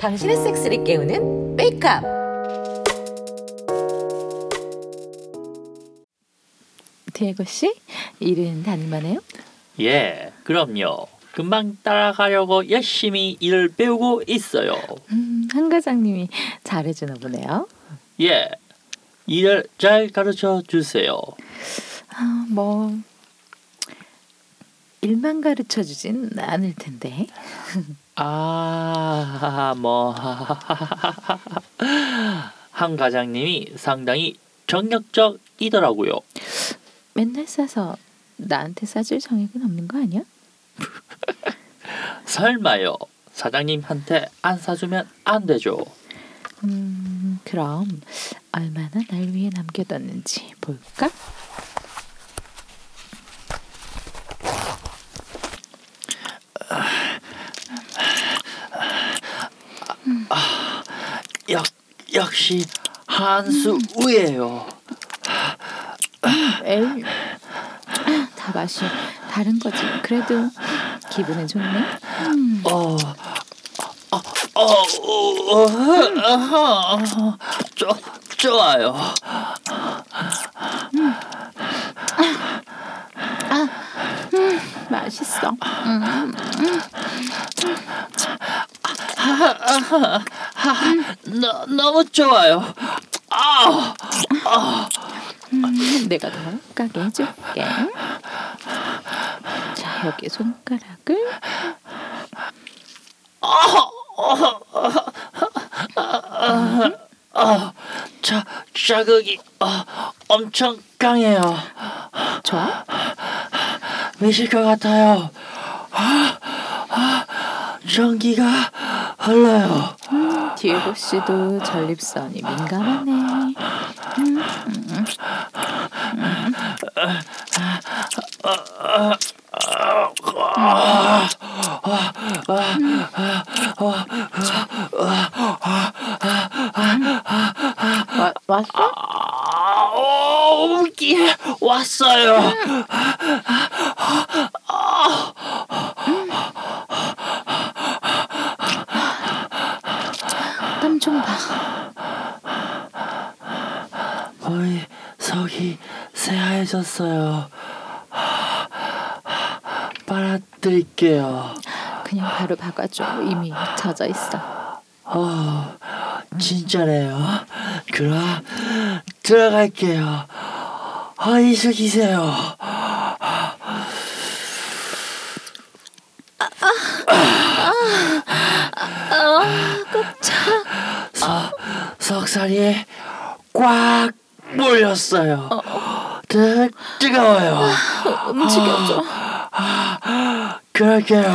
당신의 섹스를 깨우는 메이크업! 디에고 씨, 일은 다닐만해요? 예, 그럼요. 금방 따라가려고 열심히 일을 배우고 있어요. 한 과장님이 잘해주나 보네요. 예, 일을 잘 가르쳐 주세요. 일만 가르쳐 주진 않을 텐데. 한 과장님이 상당히 정력적이더라고요. 맨날 싸서 나한테 싸줄 정액은 없는 거 아니야? 설마요. 사장님한테 안 사주면 안 되죠. 그럼 얼마나 날 위해 남겨뒀는지 볼까? 역시 한수 우예요. 에이, 다 맛이 다른 거지. 그래도 기분은 좋네. 좋아요. 맛있어. 너무 좋아요. 내가 더 까게 해줄게. 자, 여기 손가락을. 자극이 엄청 강해요. 좋아? 미칠 것 같아요. 전기가 흘러요. 디에고 씨도 전립선이 민감하네. 왔어? 왔어요. 땀 좀 봐. 머리속이 새하얘졌어요. 빨아드릴게요. 그냥 바로 박아줘. 이미 젖어있어. 진짜래요. 그럼 들어갈게요. 허리 숙이세요. 곱창. 석살이 꽉 몰렸어요. 뜨거워요. 움직여줘. 그럴게요.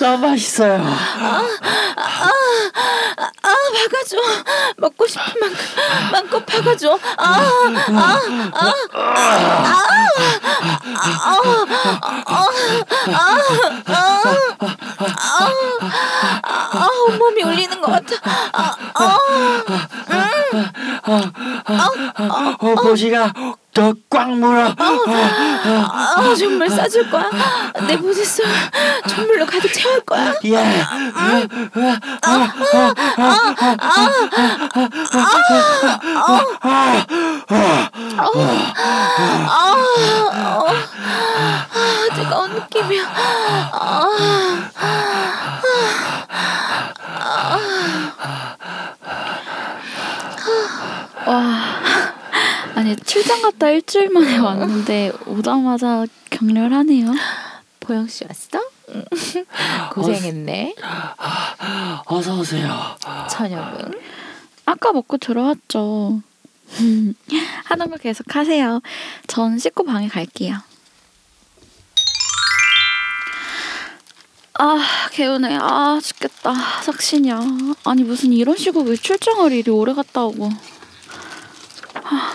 너무 맛있어요. 박아줘. 먹고 싶은 만큼 박아줘. 온몸이 울리는 것 같아. 보지가 더 꽉 물어. 정말 싸줄 거야. 내 보지를 정말로 가득 채울 거야. 예. 뜨거운 느낌이야. 아니, 출장 갔다 일주일 만에 왔는데 오자마자 격렬하네요. 보영 씨 왔어? 고생했네. 어서 오세요. 저녁은? 아까 먹고 들어왔죠. 하던 거 계속 하세요. 전 씻고 방에 갈게요. 개운해. 죽겠다. 삭신이야. 아니, 무슨 이런 식으로 왜 출장을 이리 오래 갔다 오고.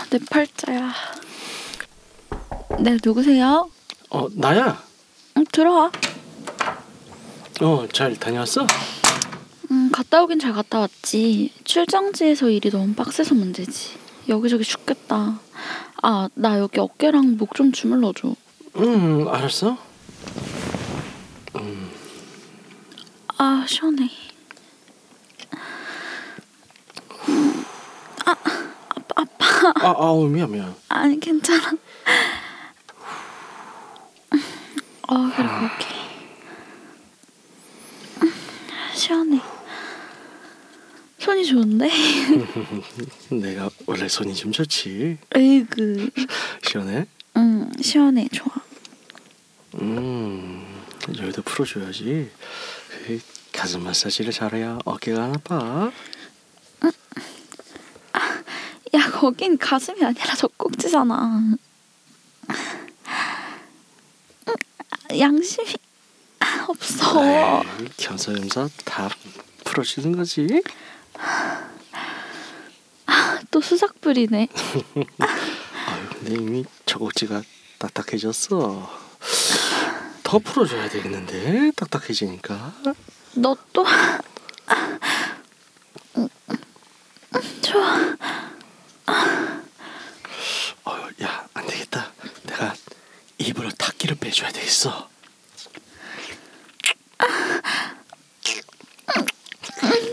내 팔자야. 네, 누구세요? 나야. 들어와. 잘 다녀왔어? 갔다 오긴 잘 갔다 왔지. 출장지에서 일이 너무 빡세서 문제지. 여기저기 죽겠다. 아, 나 여기 어깨랑 목 좀 주물러줘. 알았어. 아, 시원해. 아파. 미안. 아니, 괜찮아. 그리고 여기 시원해. 손이 좋은데? 내가 원래 손이 좀 좋지. 에이그. 시원해? 응, 시원해. 좋아. 여기도 풀어줘야지. 가슴 마사지를 잘해야 어깨가 안 아파. 야, 거긴 가슴이 아니라 젖꼭지잖아. 양심이 없어. 겸사겸사 다 풀어주는 거지. 또 수작 부리네. 근데 이미 젖꼭지가 딱딱해졌어. 더 풀어줘야 되겠는데, 딱딱해지니까. 너 또 좋아. 야, 안 되겠다. 내가 입으로 탁기를 빼줘야 되겠어.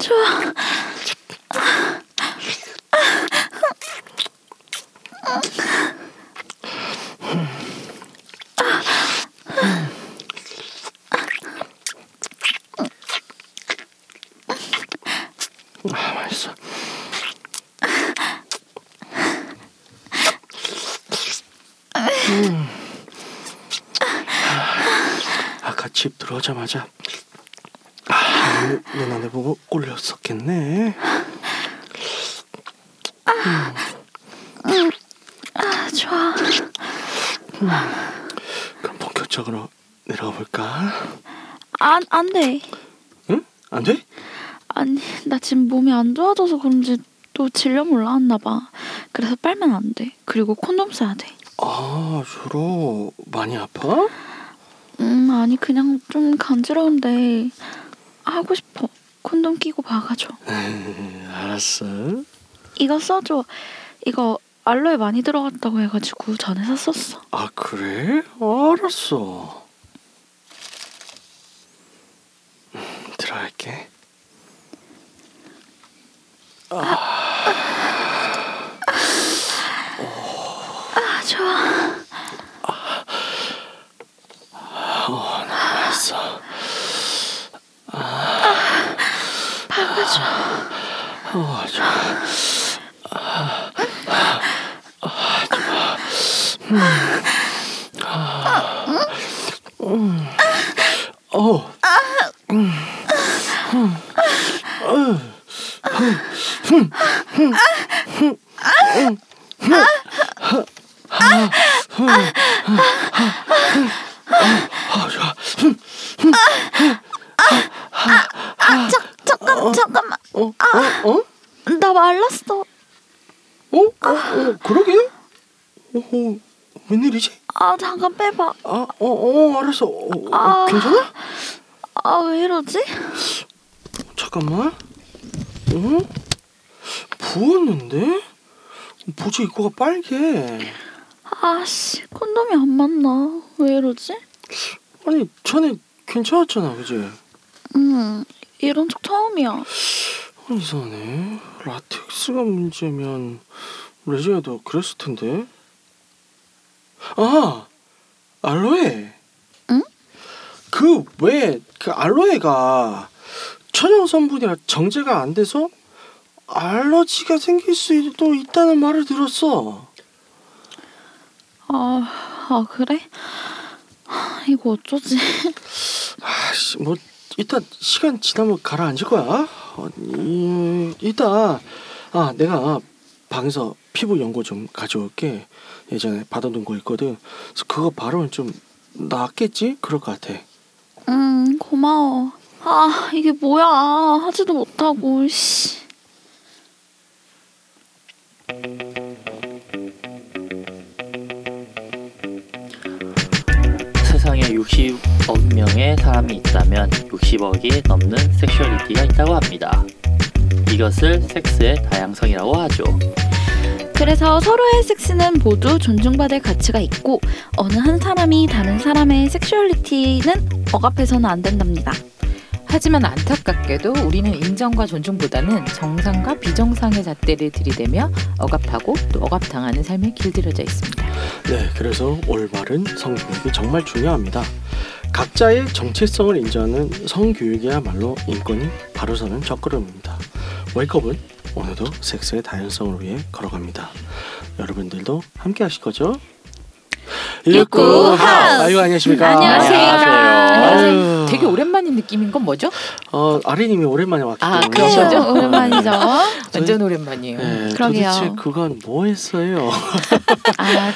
좋아. 맛있어. 아까 집 들어오자마자 누나 내 보고 꼴렸었겠네. 좋아. 그럼 본격적으로 내려가 볼까? 안 돼. 응? 안 돼? 아니, 나 지금 몸이 안 좋아져서 그런지 또 질염 올라왔나 봐. 그래서 빨면 안 돼. 그리고 콘돔 써야 돼. 아, 주로 많이 아파? 아니, 그냥 좀 간지러운데 하고 싶어. 콘돔 끼고 박아줘. 알았어. 이거 써줘. 이거 알로에 많이 들어갔다고 해가지고 전에 샀었어. 아, 그래? 알았어. 들어갈게. 좋아. 알았어. 박아줘. 좋아. 좋아. 잠깐만. 나 말랐어. 그러게? 웬일이지? 잠깐 빼봐. 알았어. 괜찮아? 왜 이러지? 잠깐만. 부었는데? 뭐지, 이거가 빨개. 아씨, 콘돔이 안 맞나? 왜 이러지? 아니, 전에 괜찮았잖아, 그지? 이런 적 처음이야. 이상하네. 라텍스가 문제면 레지아도 그랬을 텐데. 알로에. 응? 그 알로에가 천연 성분이라 정제가 안 돼서 알러지가 생길 수도 있다는 말을 들었어. 그래? 이거 어쩌지? 이따 시간 지나면 가라앉을 거야. 이따 내가 방에서 피부 연고 좀 가져올게. 예전에 받아둔 거 있거든. 그래서 그거 바르면 좀 낫겠지? 그럴 것 같아. 고마워. 이게 뭐야. 하지도 못하고. 씨. 세상에 60억 명의 사람이 있다면 60억이 넘는 섹슈얼리티가 있다고 합니다. 이것을 섹스의 다양성이라고 하죠. 그래서 서로의 섹스는 모두 존중받을 가치가 있고 어느 한 사람이 다른 사람의 섹슈얼리티는 억압해서는 안 된답니다. 하지만 안타깝게도 우리는 인정과 존중보다는 정상과 비정상의 잣대를 들이대며 억압하고 또 억압당하는 삶에 길들여져 있습니다. 네, 그래서 올바른 성교육이 정말 중요합니다. 각자의 정체성을 인정하는 성교육이야말로 인권이 바로 서는 첫걸음입니다. 웨이크업은 오늘도 섹스의 다양성을 위해 걸어갑니다. 여러분들도 함께 하실 거죠? 유쿠하우스! 아유, 안녕하십니까? 안녕하세요. 되게 오랜만인 느낌인 건 뭐죠? 아리님이 오랜만에 왔기 때문에. 아, 그렇죠. 오랜만이죠. 완전 오랜만이에요. 네, 그러게요. 도대체 그간 뭐 했어요?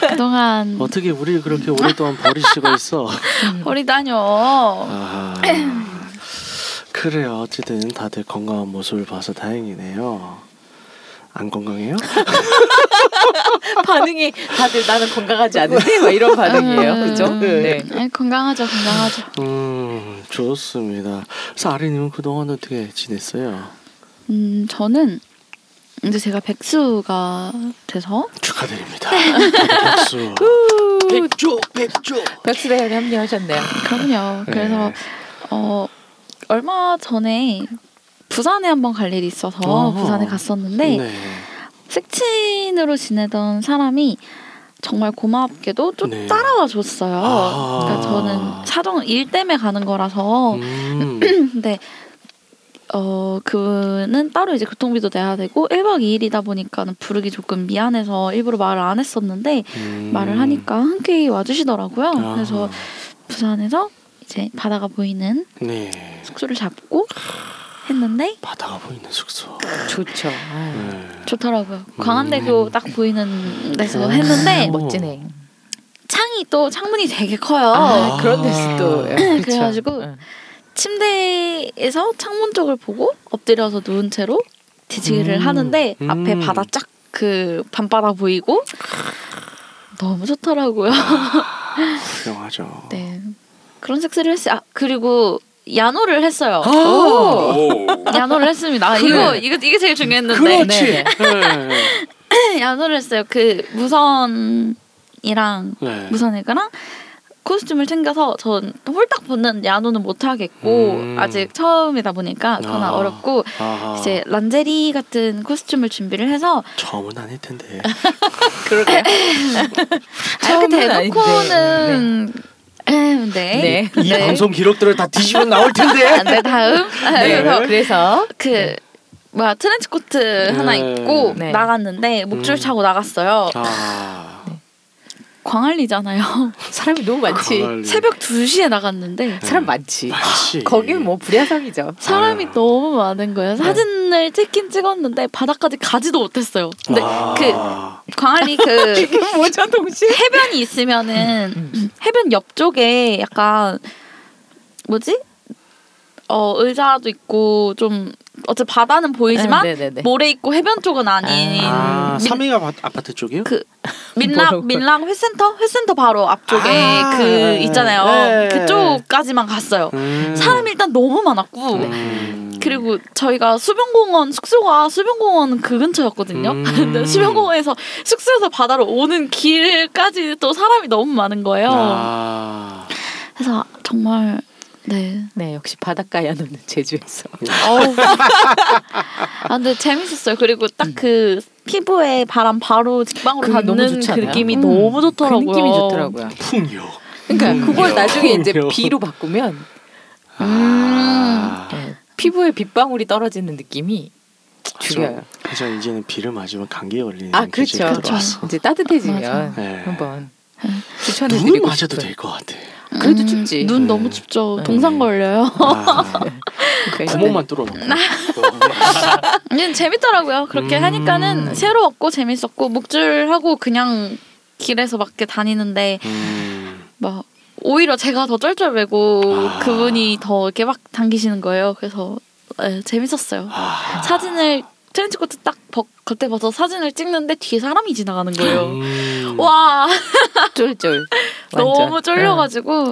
그동안 어떻게 우리 그렇게 오랫동안 버리시고 있어? 버리다뇨. 그래요. 어쨌든 다들 건강한 모습을 봐서 다행이네요. 안 건강해요? 반응이 다들 나는 건강하지 않은데 막 이런 반응이에요. 그렇죠? 네. 네. 건강하죠. 좋습니다. 그래서 아리님은 그동안 어떻게 지냈어요? 저는 이제 제가 백수가 돼서 축하드립니다. 백수. 백수 대회에 합류하셨네요. 그럼요. 그래서 네. 얼마 전에 부산에 한번 갈 일이 있어서 부산에 갔었는데 네. 색친으로 지내던 사람이 정말 고맙게도 좀 네. 따라와 줬어요. 그러니까 저는 사정 일 때문에 가는 거라서 근데 그는 따로 이제 교통비도 내야 되고 1박 2일이다 보니까는 부르기 조금 미안해서 일부러 말을 안 했었는데 말을 하니까 흔쾌히 와주시더라고요. 그래서 부산에서 이제 바다가 보이는 네. 숙소를 잡고 했는데 바다가 보이는 숙소 좋죠. 네. 좋더라고요. 광안대교 딱 보이는 데서 했는데 멋지네. 창이 또 창문이 되게 커요. 그런 데서 또 그래가지고 침대에서 창문 쪽을 보고 엎드려서 누운 채로 뒤지기를 하는데 앞에 바다 쫙 그 밤바다 보이고 너무 좋더라고요. 훌륭하죠. 네, 그런 섹스를 했어요. 그리고 야노를 했어요. 야노를 했습니다. 이게 제일 중요했는데. 그렇지. 네. 야노를 했어요. 그 무선이랑 네. 무선이랑 코스튬을 챙겨서 전 홀딱 벗는 야노는 못 하겠고 아직 처음이다 보니까 그건 어렵고 이제 란제리 같은 코스튬을 준비를 해서 처음은 아닐 텐데. 그러게. 처음은 대놓고는. 이 방송 기록들을 다 뒤집어 나올 텐데. 네, 다음. 네. 그래서 트렌치 코트 하나 입고 나갔는데 목줄 차고 나갔어요. 네. 광안리잖아요. 사람이 너무 많지. 광안리. 새벽 2시에 나갔는데 사람 많지. 거긴 뭐 불야성이죠. 사람이 너무 많은 거예요. 사진을 찍긴 찍었는데 바다까지 가지도 못했어요. 근데 광안리 뭐죠, 동시에? 해변이 있으면은 해변 옆쪽에 약간 의자도 있고 좀 어차피 바다는 보이지만 모래 있고 해변 쪽은 아닌 삼미가 아파트 쪽이요? 민락 회센터 바로 앞쪽에 있잖아요. 그쪽까지만 갔어요. 사람이 일단 너무 많았고 그리고 저희가 숙소가 수변공원 그 근처였거든요. 근데 숙소에서 바다로 오는 길까지 또 사람이 너무 많은 거예요. 그래서 정말 네 역시 바닷가 야노는 제주에서. 근데 재밌었어요. 그리고 딱 그 피부에 바람 바로 직방으로 닿는 그 느낌이 너무 좋더라고요. 그 느낌이 좋더라고요. 풍요. 그러니까 그걸 나중에 이제 비로 바꾸면 피부에 빗방울이 떨어지는 느낌이 죽여요. 그래서 이제는 비를 맞으면 감기에 걸리는 계절이 들어왔어. 이제 따뜻해지면 한번 추천해드리고 싶어요. 눈 맞아도 될 것 같아. 그래도 춥지. 눈 너무 춥죠. 동상 걸려요. 구멍만 뚫어놓고. 재밌더라고요. 그렇게 하니까는 새로웠고 재밌었고 목줄하고 그냥 길에서 막 이렇게 다니는데 막 오히려 제가 더 쩔쩔매고 그분이 더 이렇게 막 당기시는 거예요. 그래서 재밌었어요. 사진을 트렌치코트 딱 겉에 벗어서 사진을 찍는데 뒤에 사람이 지나가는 거예요. 와 쫄쫄 완전. 너무 쫄려가지고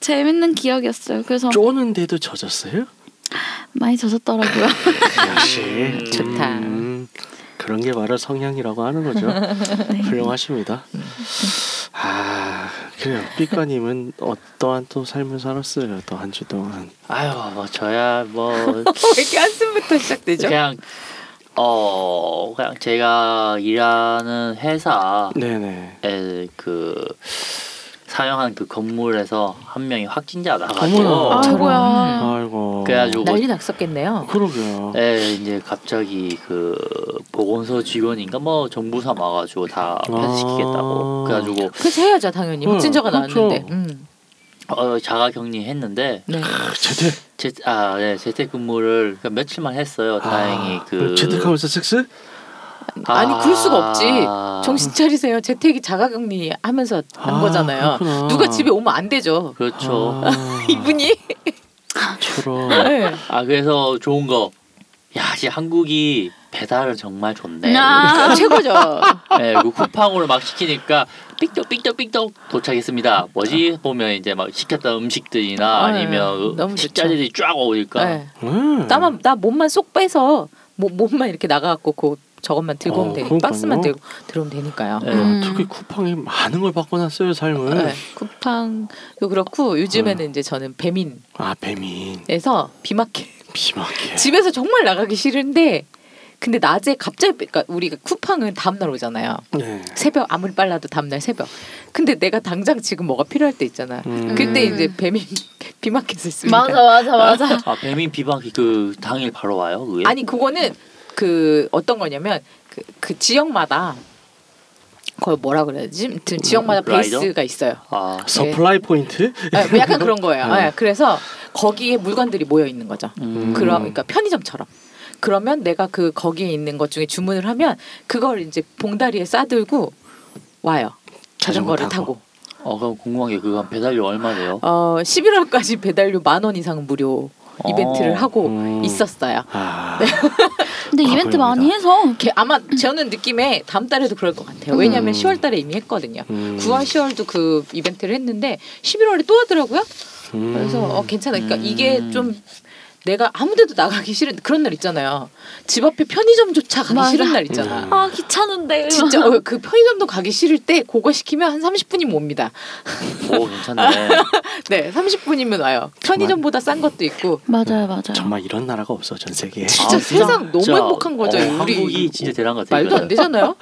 재밌는 기억이었어요. 그래서 쪼는데도 젖었어요? 많이 젖었더라고요. 역시 좋다. 그런 게 바로 성향이라고 하는 거죠. 네. 훌륭하십니다. 아 그래요. 삐까님은 어떠한 또 삶을 살았어요? 또 한 주 동안. 아유 뭐 저야 뭐 왜 이렇게 한숨부터 시작되죠? 그냥 제가 일하는 회사에 그 사용한 그 건물에서 한 명이 확진자 나가지고 아이고 그래가지고 난리 났었겠네요. 그러게요. 네, 이제 갑자기 그 보건소 직원인가 뭐 정부사 와가지고 다 폐쇄시키겠다고 그래가지고 그래서 해야죠 당연히 확진자가 나왔는데. 자가격리했는데 네. 재택근무를 그러니까 며칠만 했어요. 다행히 그 재택하면서 섹스? 아니 그럴 수가 없지. 정신 차리세요. 재택이 자가격리하면서 한 거잖아요. 그렇구나. 누가 집에 오면 안 되죠. 그렇죠. 이분이 저런. 네. 그래서 좋은 거. 야, 진짜 한국이 배달은 정말 좋네. 최고죠. 네, 그 쿠팡으로 막 시키니까 삑떡 도착했습니다. 뭐지? 보면 이제 막 시켰던 음식들이나 아니면 식자재들이 쫙 오니까. 네. 나 몸만 쏙 빼서 몸만 이렇게 나가갖고 그 저것만 들고 오면 되니까 박스만 들고 들어오면 되니까요. 네. 특히 쿠팡이 많은 걸 바꿔놨어요 삶을. 네. 쿠팡도 그렇고 요즘에는 이제 저는 배민. 배민에서 비마켓. 집에서 정말 나가기 싫은데. 근데 낮에 갑자기 그러니까 우리가 쿠팡은 다음날 오잖아요. 네. 새벽 아무리 빨라도 다음날 새벽. 근데 내가 당장 지금 뭐가 필요할 때 있잖아. 그때 이제 배민 비마켓을 씁니다. 맞아. 배민 비마켓 그 당일 바로 와요? 그게? 아니 그거는 그 어떤 거냐면 그 지역마다 그걸 뭐라 그래야지? 지역마다 라이더? 베이스가 있어요. 서플라이 포인트? 네, 약간 그런 거예요. 네, 그래서 거기에 물건들이 모여 있는 거죠. 그러니까 편의점처럼. 그러면 내가 그 거기에 있는 것 중에 주문을 하면 그걸 이제 봉다리에 싸들고 와요. 자전거를 타고. 그럼 궁금한 게 그건 배달료 얼마래요? 11월까지 배달료 10,000원 이상 무료 이벤트를 하고 있었어요. 네. 근데 이벤트 많이 해서 아마 저는 느낌에 다음 달에도 그럴 것 같아요. 왜냐하면 10월달에 이미 했거든요. 9월, 10월도 그 이벤트를 했는데 11월에 또 하더라고요. 그래서 괜찮아요. 그러니까 이게 좀 내가 아무데도 나가기 싫은 그런 날 있잖아요. 집 앞에 편의점조차 가기 싫은 날 있잖아. 귀찮은데. 진짜 그 편의점도 가기 싫을 때 그거 시키면 한 30분이면 옵니다. 오 괜찮네. 네 30분이면 와요. 편의점보다 싼 것도 있고. 맞아요. 정말 이런 나라가 없어 전 세계에. 진짜 세상 너무 행복한 거죠. 우리 한국이 진짜 대단한 것 같아요. 말도 안 되잖아요.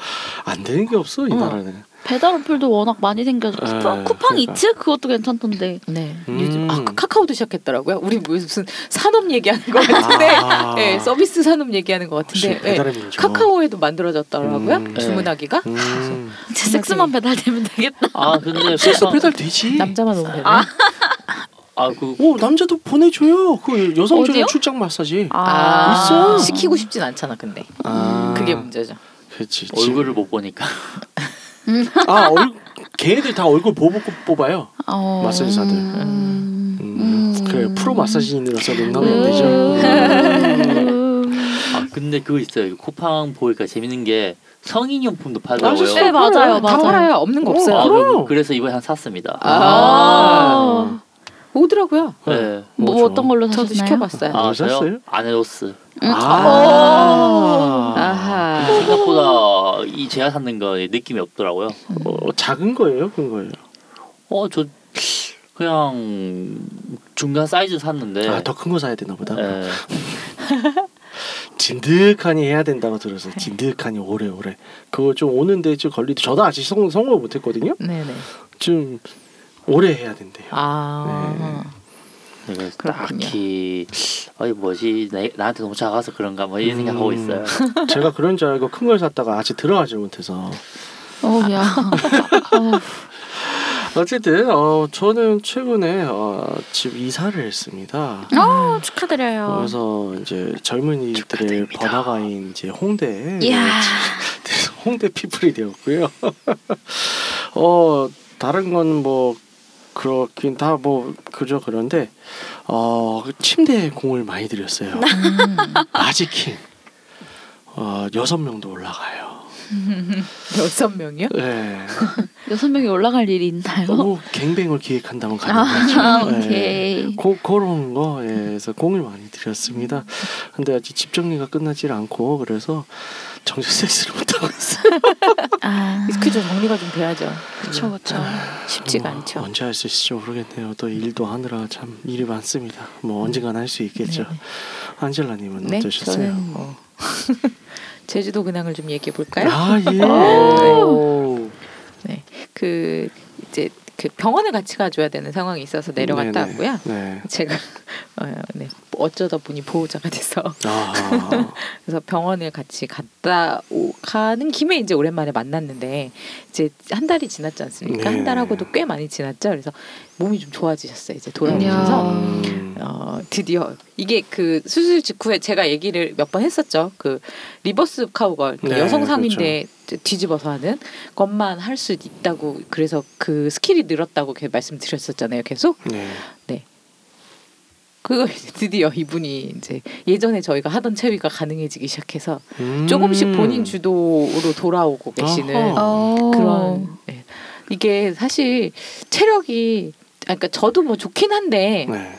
안 되는 게 없어 이 나라는. 배달 어플도 워낙 많이 생겨서 쿠팡 이츠? 그것도 괜찮던데. 네. 요즘 그 카카오도 시작했더라고요. 우리 무슨 산업 얘기하는 것 같은데 네, 서비스 산업 얘기하는 것 같은데 네, 카카오에도 만들어졌더라고요. 주문하기가 진짜 섹스만 배달되면 되겠다. 근데 섹스 배달되지. 남자만 오면 되네. 남자도 보내줘요. 그 여성 전용 출장 마사지 있어. 시키고 싶진 않잖아 근데. 그게 문제죠. 그렇지. 얼굴을 못 보니까. 걔네들 다 얼굴 보고 뽑아요. 마사지사들. 그래 프로 마사지인으로서 농담이 되죠. 근데 그거 있어요. 쿠팡 보니까 재밌는 게 성인용품도 팔더라고요. 네 맞아요. 다 팔아요. 없는 거 없어요. 그래서 이번에 하나 샀습니다. 오더라고요. 네. 뭐 어떤 걸로 사셨나요? 저도 시켜봤어요. 샀어요? 아네로스. 생각보다 이 제가 샀는 거 느낌이 없더라고요. 작은 거예요, 큰 거예요? 저 그냥 중간 사이즈 샀는데. 더 큰 거 사야 되나 보다. 네. 진득하니 해야 된다고 들어서 진득하니 오래오래. 그거 좀 오는데 좀 걸리도. 저도 아직 성공을 못했거든요. 네네. 좀 오래 해야 된대요. 네. 딱히 뭐지 나한테 너무 작아서 그런가 뭐 이런 생각하고 있어요. 제가 그런 줄 알고 큰 걸 샀다가 아직 들어가지 못해서. 어쨌든 저는 최근에 집 이사를 했습니다. 축하드려요. 그래서 이제 젊은이들의 축하드립니다. 번화가인 이제 홍대에 홍대 피플이 되었고요. 다른 건 뭐 그렇긴 다 뭐 그저 그런데 침대에 공을 많이 들였어요. 아지킹 6명도 올라가요. 6명이요? 네. 6명이 올라갈 일이 있나요? 너무 갱뱅을 기획한다면 가능하죠. 오케이. 예. 그런 거에서 공을 많이 들였습니다. 근데 아직 집 정리가 끝나질 않고 그래서 정신 섹스를 못하고 있어요. 아, 그죠. 정리가 좀 돼야죠. 그렇죠. 그렇죠. 쉽지가 않죠. 언제 할 수 있을지 모르겠네요. 또 일도 하느라 참 일이 많습니다. 뭐 언젠간 할 수 있겠죠. 네네. 안젤라님은 네? 어떠셨어요? 저는... 제주도 근황을 좀 얘기해 볼까요? 아 예. 네, 그 이제 그 병원을 같이 가줘야 되는 상황이 있어서 내려갔다 네네. 왔고요. 네. 제가 네. 어쩌다 보니 보호자가 돼서 아. 그래서 병원을 같이 갔다 가는 김에 이제 오랜만에 만났는데 이제 한 달이 지났지 않습니까? 네. 한 달하고도 꽤 많이 지났죠. 그래서 몸이 좀 좋아지셨어요. 이제 돌아오셔서 드디어 이게 그 수술 직후에 제가 얘기를 몇 번 했었죠. 그 리버스 카우걸 그 네, 여성상인데 그렇죠. 뒤집어서 하는 것만 할 수 있다고 그래서 그 스킬이 늘었다고 말씀드렸었잖아요. 계속. 네. 네. 그거 드디어 이분이 이제 예전에 저희가 하던 체위가 가능해지기 시작해서 조금씩 본인 주도로 돌아오고 계시는 그런 네. 이게 사실 체력이 그러니까 저도 뭐 좋긴 한데 네.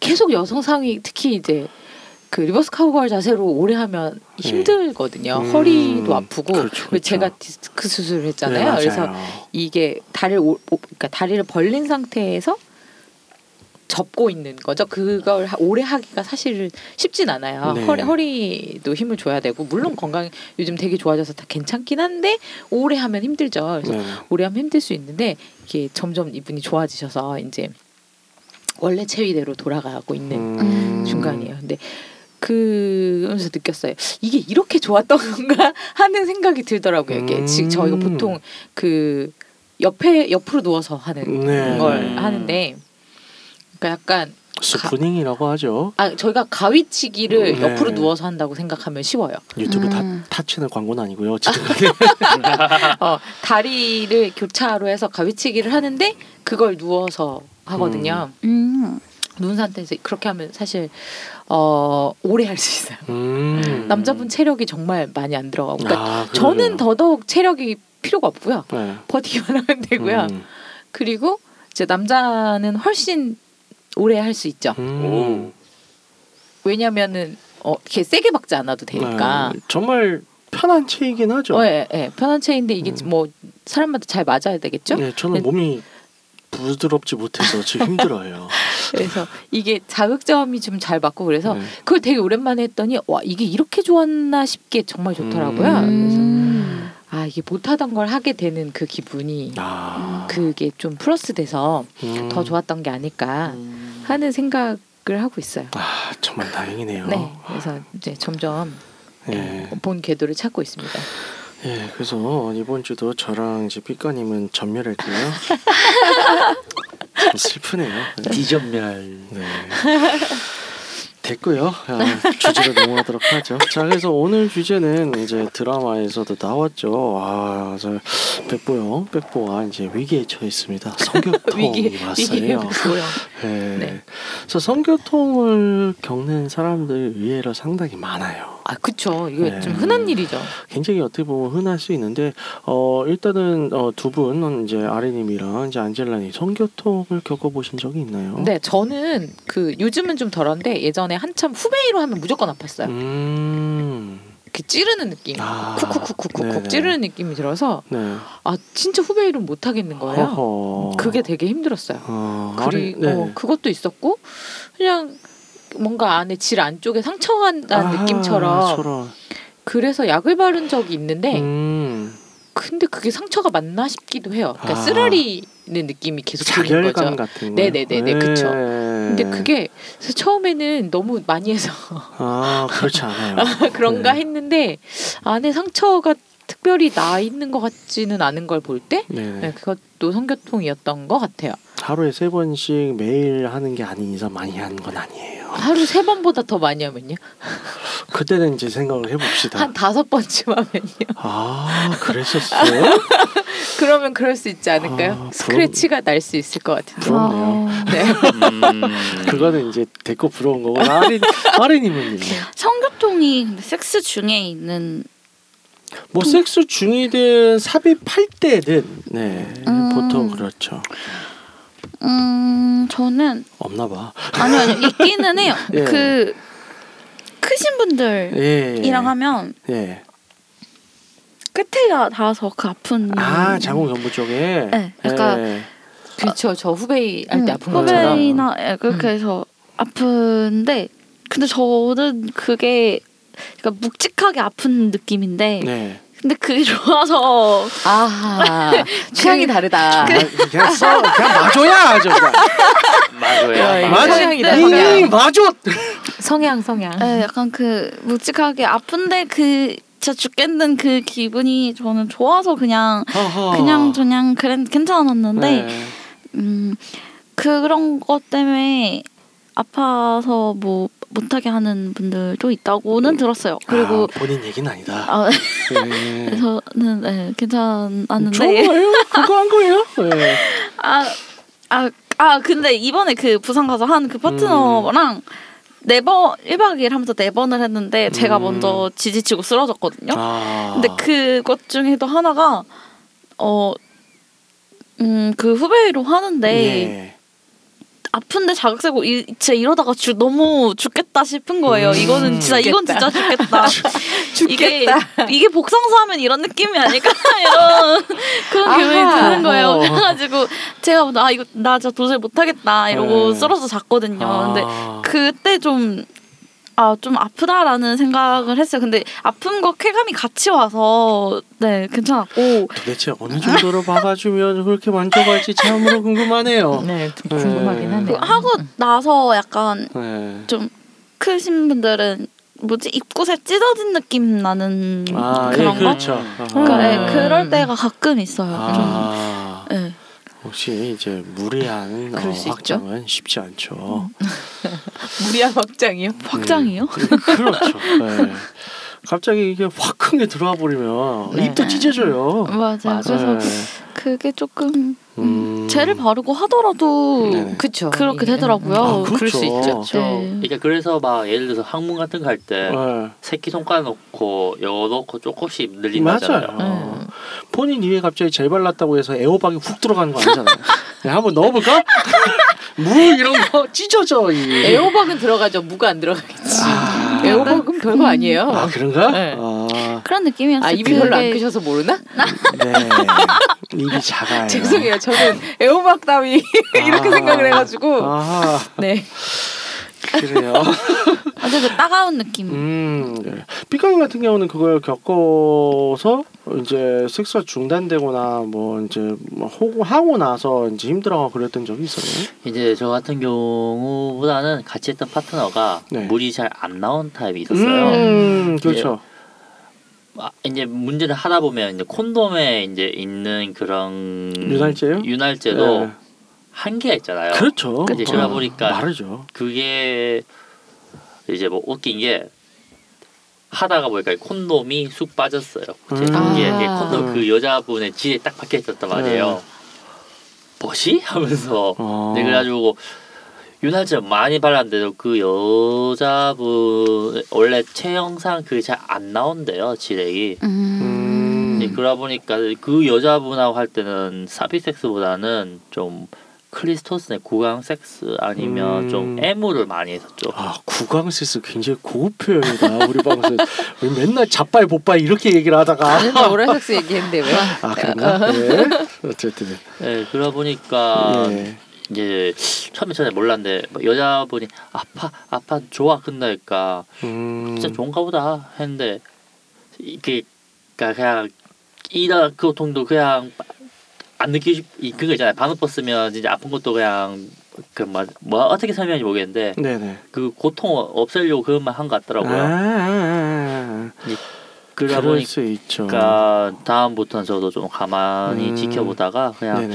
계속 여성 상위 특히 이제 그 리버스 카우걸 자세로 오래 하면 힘들거든요. 허리도 아프고 그렇죠, 그렇죠. 제가 디스크 수술을 했잖아요. 네, 그래서 이게 그러니까 다리를 벌린 상태에서 접고 있는 거죠. 그걸 오래 하기가 사실은 쉽진 않아요. 네. 허리도 힘을 줘야 되고 물론 건강 요즘 되게 좋아져서 다 괜찮긴 한데 오래 하면 힘들죠. 그래서 네. 오래 하면 힘들 수 있는데 이게 점점 이분이 좋아지셔서 이제 원래 체위대로 돌아가고 있는 중간이에요. 근데 그러면서 느꼈어요. 이게 이렇게 좋았던 건가 하는 생각이 들더라고요. 이게 지금 저희가 보통 그 옆으로 누워서 하는 네. 걸 하는데. 그러니까 약간 스프닝이라고 하죠. 아 저희가 가위치기를 네. 옆으로 누워서 한다고 생각하면 쉬워요. 유튜브 타치는 광고는 아니고요. 다리를 교차로 해서 가위치기를 하는데 그걸 누워서 하거든요. 누운 상태에서 그렇게 하면 사실 오래 할 수 있어요. 남자분 체력이 정말 많이 안 들어가고 그러니까 저는 더더욱 체력이 필요가 없고요. 네. 버티기만 하면 되고요. 그리고 이제 남자는 훨씬 오래 할 수 있죠. 왜냐면은 이렇게 세게 박지 않아도 되니까. 네, 정말 편한 체이긴 하죠. 네, 네, 편한 체인데 이게 뭐 사람마다 잘 맞아야 되겠죠. 네, 저는 몸이 부드럽지 못해서 지금 힘들어요. 그래서 이게 자극점이 좀 잘 맞고 그래서 네. 그걸 되게 오랜만에 했더니 와 이게 이렇게 좋았나 싶게 정말 좋더라고요. 그래서 아 이게 못하던 걸 하게 되는 그 기분이 그게 좀 플러스 돼서 더 좋았던 게 아닐까 하는 생각을 하고 있어요. 아 정말 다행이네요. 네, 그래서 이제 점점 예. 본 궤도를 찾고 있습니다. 예, 그래서 이번 주도 저랑 이제 삐까님은 전멸했고요. 좀 슬프네요. 네. 디전멸. 네. 됐고요. 주제로 넘어가도록 하죠. 자, 그래서 오늘 주제는 이제 드라마에서도 나왔죠. 아, 저 백보가 이제 위기에 처해 있습니다. 성교통이 왔어요. 네. 네. 그래서 성교통을 겪는 사람들 의외로 상당히 많아요. 아, 그렇죠. 이게 네. 좀 흔한 일이죠. 굉장히 어떻게 보면 흔할 수 있는데, 일단은 두 분 이제 아리님이랑 이제 안젤라님 성교통을 겪어보신 적이 있나요? 네, 저는 그 요즘은 좀 덜한데 예전에 한참 후베이로 하면 무조건 아팠어요. 이렇게 찌르는 느낌, 쿡쿡쿡쿡쿡 찌르는 느낌이 들어서 네. 아 진짜 후베이로 못 하겠는 거예요. 어허. 그게 되게 힘들었어요. 그리고 네. 그것도 있었고 그냥 뭔가 안에 질 안쪽에 상처한다는 느낌처럼 그래서 약을 바른 적이 있는데 근데 그게 상처가 맞나 싶기도 해요. 그러니까 쓰라리는 느낌이 계속 들리는 거죠. 같은 네네네네 그렇죠. 근데 그게 처음에는 너무 많이 해서 그렇지 않아요. 그런가 네. 했는데 안에 상처가 특별히 나 있는 것 같지는 않은 걸 볼 때 네, 그것도 성교통이었던 것 같아요. 하루에 3번씩 매일 하는 게 아닌 이상 많이 하는 건 아니에요. 하루 3번보다 더 많이 하면요? 그때는 이제 생각을 해봅시다. 한 5번쯤 하면요. 아 그랬었어요? 그러면 그럴 수 있지 않을까요? 스크래치가 날 수 있을 것 같은데. 부럽네요. 네. 그거는 이제 됐고 부러운 거고 아린님은요? 성교통이 근데 섹스 중에 있는 뭐 섹스 중이든 삽입할 때든 네 보통 그렇죠. 저는 없나 봐. 아니요 있기는 해요. 예. 그 크신 분들이랑 하면 예. 끝에가 닿아서 그 아픈 아 자궁경부 쪽에. 네, 그러니까 예. 그렇죠. 저 후배이 할 때 아픈 것처럼. 후배이나 그렇게 해서 아픈데 근데 저는 그게 그러니까 묵직하게 아픈 느낌인데. 네. 근데 그게 좋아서 아하 취향이 다르다. 그냥 써 그냥 마조야 좀. 마조야. 마조야. 이 마조. 성향. 네, 약간 그 묵직하게 아픈데 그 진짜 죽겠는 그 기분이 저는 좋아서 그냥 괜찮았는데 네. 그런 것 때문에 아파서 뭐. 못하게 하는 분들도 있다고는 들었어요. 그리고 아, 본인 얘기는 아니다. 아, 네. 저는 네, 괜찮았는데. 좋아요? 그거 한 거예요? 네. 근데 이번에 그 부산 가서 한 그 파트너랑 4번 1박 2일 하면서 4번을 했는데 제가 먼저 지지치고 쓰러졌거든요. 아. 근데 그것 중에도 하나가 그 후배로 하는데. 네. 아픈데 자극 세고 진짜 이러다가 너무 죽겠다 싶은 거예요. 이거는 진짜 죽겠다. 이건 진짜 죽겠다. 이게 복상사 하면 이런 느낌이 아닐까 이런 그런 기분이 드는 거예요. 그래가지고 제가 나 진짜 도저히 못하겠다 이러고 쓰러져 잤거든요. 근데 그때 좀 아프다라는 생각을 했어요. 근데 아픔과 쾌감이 같이 와서 네 괜찮았고 도대체 어느 정도로 박아주면 그렇게 만족할지 참으로 궁금하네요. 네 궁금하긴 하네요. 하고 나서 약간 좀 크신 분들은 뭐지 입구새 찢어진 느낌 나는 그런 거? 그렇죠. 그럴 때가 가끔 있어요. 좀. 네. 혹시 이제 무리한 확장은 쉽지 않죠. 무리한 확장이요? 확장이요? 그렇죠. 네. 갑자기 이게 확 큰 게 들어와 버리면 네. 입도 찢어져요. 맞아요. 그래서 그게 조금 젤을 바르고 하더라도 그렇죠. 그렇게 되더라고요. 그럴 수 있죠. 네. 그러니까 그래서 막 예를 들어서 항문 같은 거 할 때 새끼 손가락 넣고 여 넣고 조금씩 늘린다잖아요. 맞아요. 본인 입에 갑자기 젤 발랐다고 해서 애호박이 훅 들어가는 거 아니잖아요. 한번 넣어볼까? 무 이런 거 찢어져. 애호박은 들어가죠. 무가 안 들어가겠지. 애호박은 별거 아니에요. 아 그런가? 네. 그런 느낌이었어요. 아 입이 별로 안 크셔서 모르나? 네. 입이 작아요. 죄송해요. 저는 애호박 따위 이렇게 생각을 해가지고. 네. 그래요. 아주 그 따가운 느낌. 네. 삐까기 같은 경우는 그걸 겪어서 이제 섹스가 중단되거나 뭐 이제 하고 나서 이제 힘들어하고 그랬던 적이 있어요. 이제 저 같은 경우보다는 같이 했던 파트너가 물이 잘 안 나온 타입이 있었어요. 그렇죠. 이제 문제를 하다 보면 이제 콘돔에 이제 있는 그런 유날제도. 네. 한계가 있잖아요. 그렇죠. 이제 제가 보니까 마르죠. 그게 이제 뭐 웃긴 게 하다가 보니까 콘돔이 쑥 빠졌어요. 이게 콘돔 그 여자분의 지에 딱 박혀 있었단 말이에요. 뭐지? 하면서 그래가지고 유날제 많이 발랐는데도 그 여자분 원래 체형상 그게 잘 안 나온대요 지렉이. 그러다 보니까 그 여자분하고 할 때는 사비 섹스보다는 좀 클리스토스네 구강 섹스 아니면 좀 애무를 많이 했었죠. 아 구강 섹스 굉장히 고급 표현이다. 우리 방송에 우리 맨날 잡발 보발 이렇게 얘기를 하다가 맨날 오랄 섹스 얘기했는데 왜? 아 그런가? 네. 어쨌든 네 그러다 보니까 이제 처음에 몰랐는데 여자분이 아파 좋아 끝나니까 진짜 좋은가 보다 했는데 이게 그냥 이런 고통도 그냥 안 그거 있잖아요. 반어법 쓰면 진짜 아픈 것도 그냥 어떻게 설명인지 모르겠는데 네네. 그 고통 없애려고 그런 말 한 것 같더라고요. 그러다 보니까 다음부터는 저도 좀 가만히 지켜보다가 그냥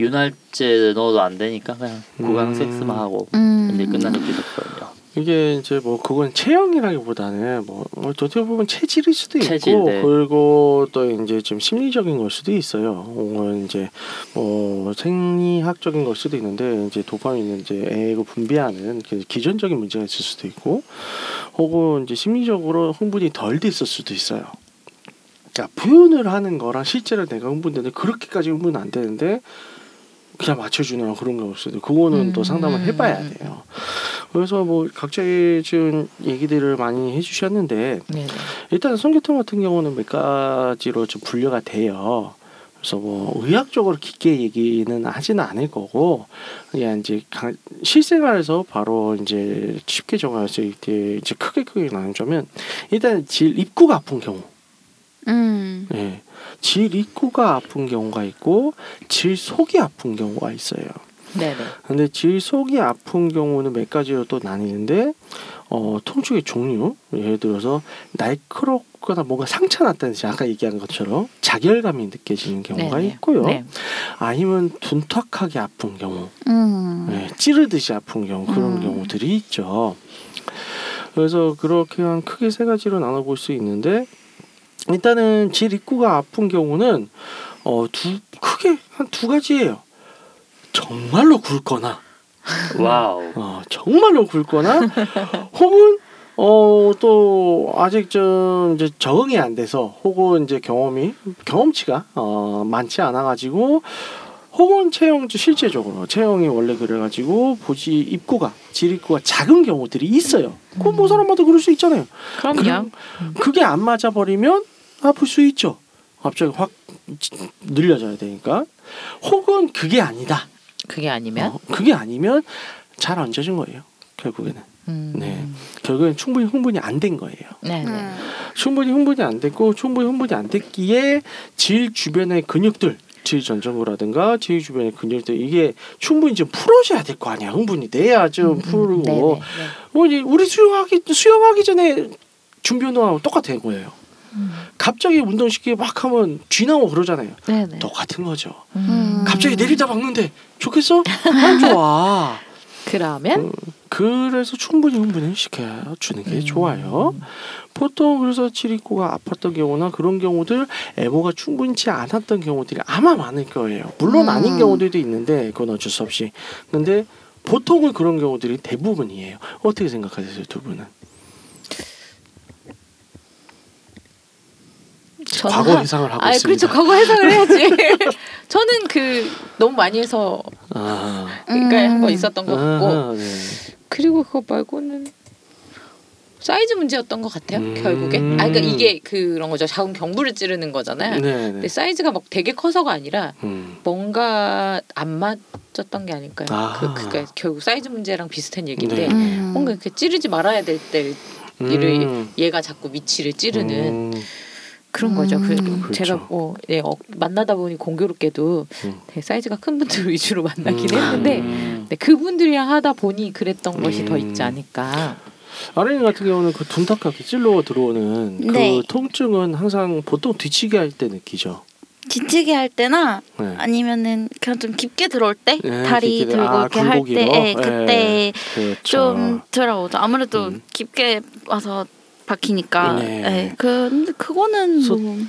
윤활제 넣어도 안 되니까 그냥 구강 섹스만 하고 이제 끝난 적도 있었거든요. 이게 이제 뭐 그건 체형이라기보다는 뭐 어떻게 보면 체질일 수도 있고 그리고 또 이제 좀 심리적인 걸 수도 있어요. 혹은 이제 뭐 생리학적인 걸 수도 있는데 이제 도파민은 이제 애가 분비하는 기전적인 문제가 있을 수도 있고 혹은 이제 심리적으로 흥분이 덜 됐을 수도 있어요. 야, 표현을 하는 거랑 실제로 내가 흥분되는데 그렇게까지 흥분은 안 되는데 그냥 맞춰주느라 그런 게 없어요. 그거는 또 상담을 해봐야 돼요. 그래서 뭐 각자의 지금 얘기들을 많이 해주셨는데 네네. 일단 성교통 같은 경우는 몇 가지로 좀 분류가 돼요. 그래서 뭐 의학적으로 깊게 얘기는 하지는 않을 거고 그냥 이제 실생활에서 바로 이제 쉽게 적용할 수 있게 이제 크게 나누자면 일단 질 입구가 아픈 경우. 네. 질 입구가 아픈 경우가 있고 질 속이 아픈 경우가 있어요. 네네. 근데 질 속이 아픈 경우는 몇 가지로 또 나뉘는데 통증의 종류 예를 들어서 날카롭거나 뭔가 상처 났다든지 아까 얘기한 것처럼 자결감이 느껴지는 경우가 네네. 있고요. 네. 아니면 둔탁하게 아픈 경우, 네, 찌르듯이 아픈 경우 그런 경우들이 있죠. 그래서 그렇게 한 크게 세 가지로 나눠볼 수 있는데 일단은 질 입구가 아픈 경우는 크게 한 두 가지예요. 정말로 굵거나, 와우. 정말로 굵거나, 혹은 또 아직 좀 이제 적응이 안 돼서, 혹은 이제 경험치가 많지 않아가지고, 혹은 실제적으로 체형이 원래 그래가지고 질 입구가 작은 경우들이 있어요. 그건 뭐 사람마다 그럴 수 있잖아요. 그럼요. 그게 안 맞아 버리면 아플 수 있죠. 갑자기 확 늘려져야 되니까. 혹은 그게 아니다. 그게 아니면 잘 안 젖은 거예요. 결국에는. 네. 결국엔 충분히 흥분이 안 된 거예요. 네. 충분히 흥분이 안 됐고 충분히 흥분이 안 됐기에 질 주변의 근육들, 질 전전구라든가 질 주변의 근육들 이게 충분히 좀 풀어줘야 될 거 아니야. 흥분이 돼야 좀 풀고. 네네. 우리 수영하기 전에 준비 운동하고 똑같은 거예요. 갑자기 운동시키고 막 하면 쥐나고 그러잖아요. 네네. 똑같은 거죠. 갑자기 내리다 박는데 좋겠어? 안 좋아. 그러면? 그래서 충분히 흥분을 시켜주는 게 좋아요. 보통 그래서 질입구가 아팠던 경우나 그런 경우들 애모가 충분치 않았던 경우들이 아마 많을 거예요. 물론 아닌 경우들도 있는데 그건 어쩔 수 없이. 근데 보통은 그런 경우들이 대부분이에요. 어떻게 생각하세요, 두 분은? 과거 회상을 하고 있습니다. 그렇죠. 과거 회상을 해야지. 저는 너무 많이 해서 그러니까 한번 있었던 것 같고 네. 그리고 그거 말고는 사이즈 문제였던 것 같아요. 결국에. 그러니까 이게 그런 거죠. 작은 경부를 찌르는 거잖아요. 네네. 근데 사이즈가 막 되게 커서가 아니라 뭔가 안 맞았던 게 아닐까요? 그러니까 결국 사이즈 문제랑 비슷한 얘기인데 네. 뭔가 이렇게 찌르지 말아야 될 때 얘가 자꾸 위치를 찌르는. 그런 거죠. 그렇죠. 제가 만나다 보니 공교롭게도 사이즈가 큰 분들 위주로 만나긴 했는데 네, 그분들이랑 하다 보니 그랬던 것이 더 있지 않을까. 아린이 같은 경우는 그 둔탁하게 찔러 들어오는 네. 그 통증은 항상 보통 뒤치기 할 때 느끼죠. 뒤치기 할 때나 네. 아니면은 그냥 좀 깊게 들어올 때 네, 다리 깊게, 들고 이렇게 할 때 네, 그때 그렇죠. 좀 들어오죠. 아무래도 깊게 와서 박히니까. 네. 근데 그거는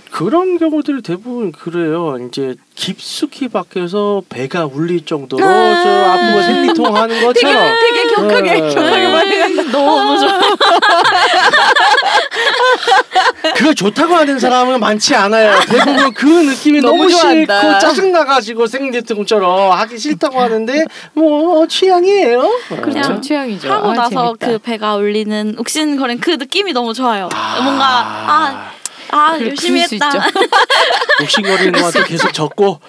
그런 경우들 대부분 그래요. 이제 깊숙이 박혀서 배가 울릴 정도로 저 아프고 생리통 하는 것처럼. 되게 격하게 많이 간다. 너무 좋아. 그걸 좋다고 하는 사람은 많지 않아요. 대부분 그 느낌이 너무 싫고 짜증나가지고 생리통처럼 하기 싫다고 하는데 뭐 취향이에요. 그냥 취향이죠. 하고 나서 재밌다. 그 배가 울리는 욱신거리는 그 느낌이 너무 좋아요. 뭔가 열심히 했다. 욕심거리는 것도 계속 적고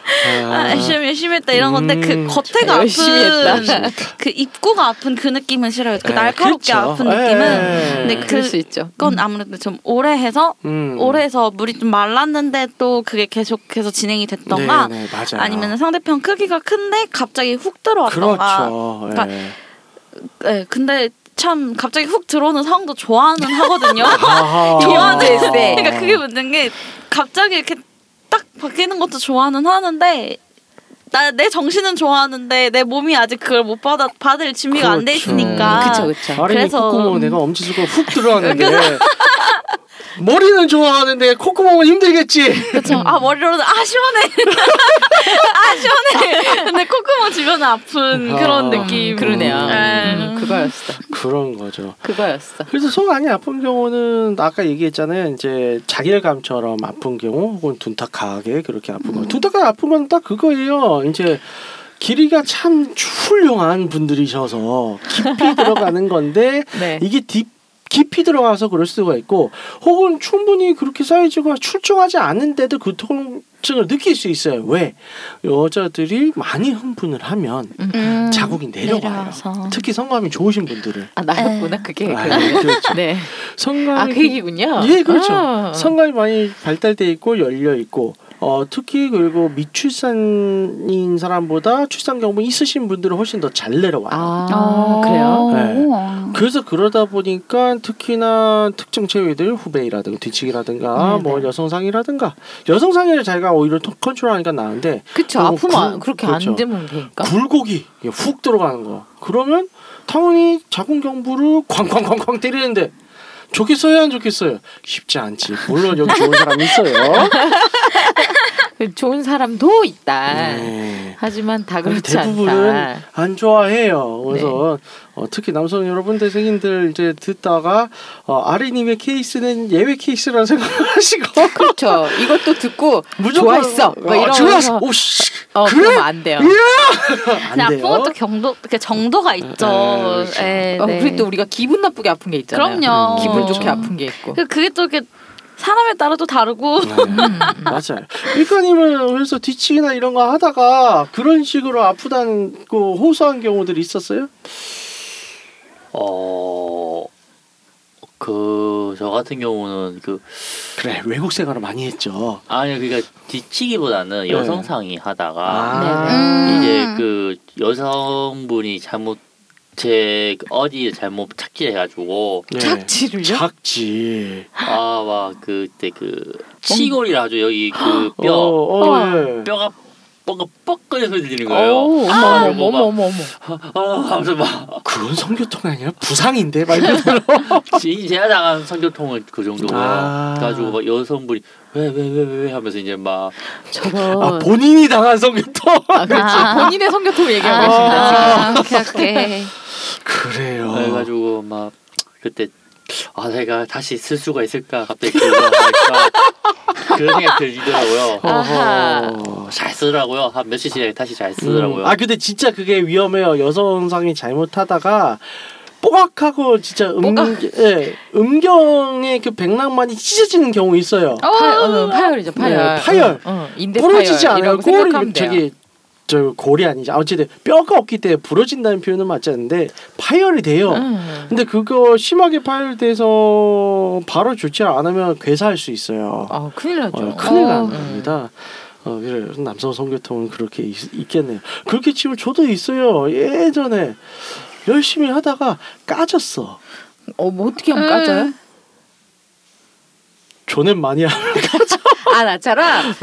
열심히 했다 이런 건데 그 겉에가 아픈 그 입구가 아픈 그 느낌은 싫어요. 그 날카롭게 그렇죠. 아픈 느낌은 근데 그럴 수 있죠. 그건 아무래도 좀 오래 해서 물이 좀 말랐는데 또 그게 계속해서 진행이 됐던가 네네, 아니면 상대편 크기가 큰데 갑자기 훅 들어왔던가. 그렇죠. 그러니까, 근데 참 갑자기 훅 들어오는 상황도 좋아하는 하거든요. 좋아하는 때. 그러니까 그게 문제인 게 갑자기 이렇게 딱 바뀌는 것도 좋아하는 하는데 내 정신은 좋아하는데 내 몸이 아직 그걸 못 받을 준비가 안 돼 있으니까. 그렇죠. 그래서 콧구멍 내가 엄지수가 훅 들어왔는데 머리는 좋아하는데 콧구멍은 힘들겠지. 그렇죠. 머리로는 시원해. 시원해. 근데 콧구멍 주변은 아픈 그런 느낌. 그러네요. 그거였어. 그런 거죠. 그거였어. 그래서 속안이 아픈 경우는 아까 얘기했잖아요. 이제 자결감처럼 아픈 경우 혹은 둔탁하게 그렇게 아픈 거. 둔탁하게 아프면 딱 그거예요. 이제 길이가 참 훌륭한 분들이셔서 깊이 들어가는 건데 네. 이게 깊이 들어가서 그럴 수가 있고 혹은 충분히 그렇게 사이즈가 출중하지 않은데도 그 통증을 느낄 수 있어요. 왜? 여자들이 많이 흥분을 하면 자국이 내려와요. 내려와서. 특히 성감이 좋으신 분들은. 아, 나였구나 그게. 아, 그렇죠. 네. 성감이, 아, 그 얘기군요. 예, 그렇죠. 아. 성감이 많이 발달돼 있고 열려 있고 특히 그리고 미출산인 사람보다 출산 경험이 있으신 분들은 훨씬 더 잘 내려와요. 아, 그래요? 네. 그래서 그러다 보니까 특히나 특정 체위들 후베이라든가 뒤치기라든가 네네. 뭐 여성상이라든가 여성상의를 자기가 오히려 컨트롤하니까 나은데 그렇죠. 아프면 그렇게 그렇죠. 안 되면 되니까 굴곡이 훅 들어가는 거 그러면 당연히 자궁경부를 쾅쾅쾅쾅 때리는데 좋겠어요 안 좋겠어요? 쉽지 않지. 물론 여기 좋은 사람이 있어요. 좋은 사람도 있다. 네. 하지만 다 그렇지 대부분은 않다. 안 좋아해요. 그래서 네. 특히 남성 여러분들 생인들 이제 듣다가 아리님의 케이스는 예외 케이스라는 생각을 하시고 그렇죠. 이것도 듣고 무조건 좋아했어. 막 이러면서 오씨. 그래? 그러면 안 돼요. 안 아픈 돼요? 것도 경도, 그러니까 정도가 있죠. 그렇죠. 네. 그리고 또 우리가 기분 나쁘게 아픈 게 있잖아요. 그럼요. 기분 좋게 그렇죠. 아픈 게 있고. 그게 또 이렇게 사람에 따라 또 다르고. 네. 맞아요. 일가님은 그래서 뒤치기나 이런 거 하다가 그런 식으로 아프다고 호소한 경우들이 있었어요? 저 같은 경우는 그래 외국 생활을 많이 했죠. 아니 그러니까 뒤치기보다는 네. 여성상이 하다가 이제 그 여성분이 잘못 제 어디에 잘못 착지해가지고 네. 착지를요? 착지. 아 막 그때 그 치골이라 하죠 여기 그 뼈 뼈가 뭔가 뻑거리는 소리 들리는 거예요. 어머. 하면서 막 그건 성교통 아니야? 부상인데 말 그대로. 제가 당한 성교통은 그 정도고. 가지고 막 여성분이 왜 하면서 이제 막 저런. 아, 본인이 당한 성교통. 아, 그렇지. 본인의 성교통 얘기하고 계신다. 오케이. 그래요. 그래가지고 막 그때 내가 다시 쓸 수가 있을까 갑자기 그런 생각 들더라고요. 잘 쓰더라고요. 한 며칠 지나게 다시 잘 쓰더라고요. 아 근데 진짜 그게 위험해요. 여성상이 잘못하다가 뽀각하고 진짜 음경의 그 백낭만이 찢어지는 경우 있어요. 파열이죠. 파열. 인대 파열. 부러지지 않아요. 꼬리 저 골이 아니죠. 어쨌든 뼈가 없기 때문에 부러진다는 표현은 맞지 않는데 파열이 돼요. 근데 그거 심하게 파열돼서 바로 조치를 안 하면 괴사할 수 있어요. 아 큰일 나죠. 큰일 나는 겁니다. 그래요. 남성 성교통은 그렇게 있겠네요. 그렇게 치면 저도 있어요. 예전에 열심히 하다가 까졌어. 뭐 어떻게 하면 까져요? 존엔 많이 하면 까져. 아 나처럼?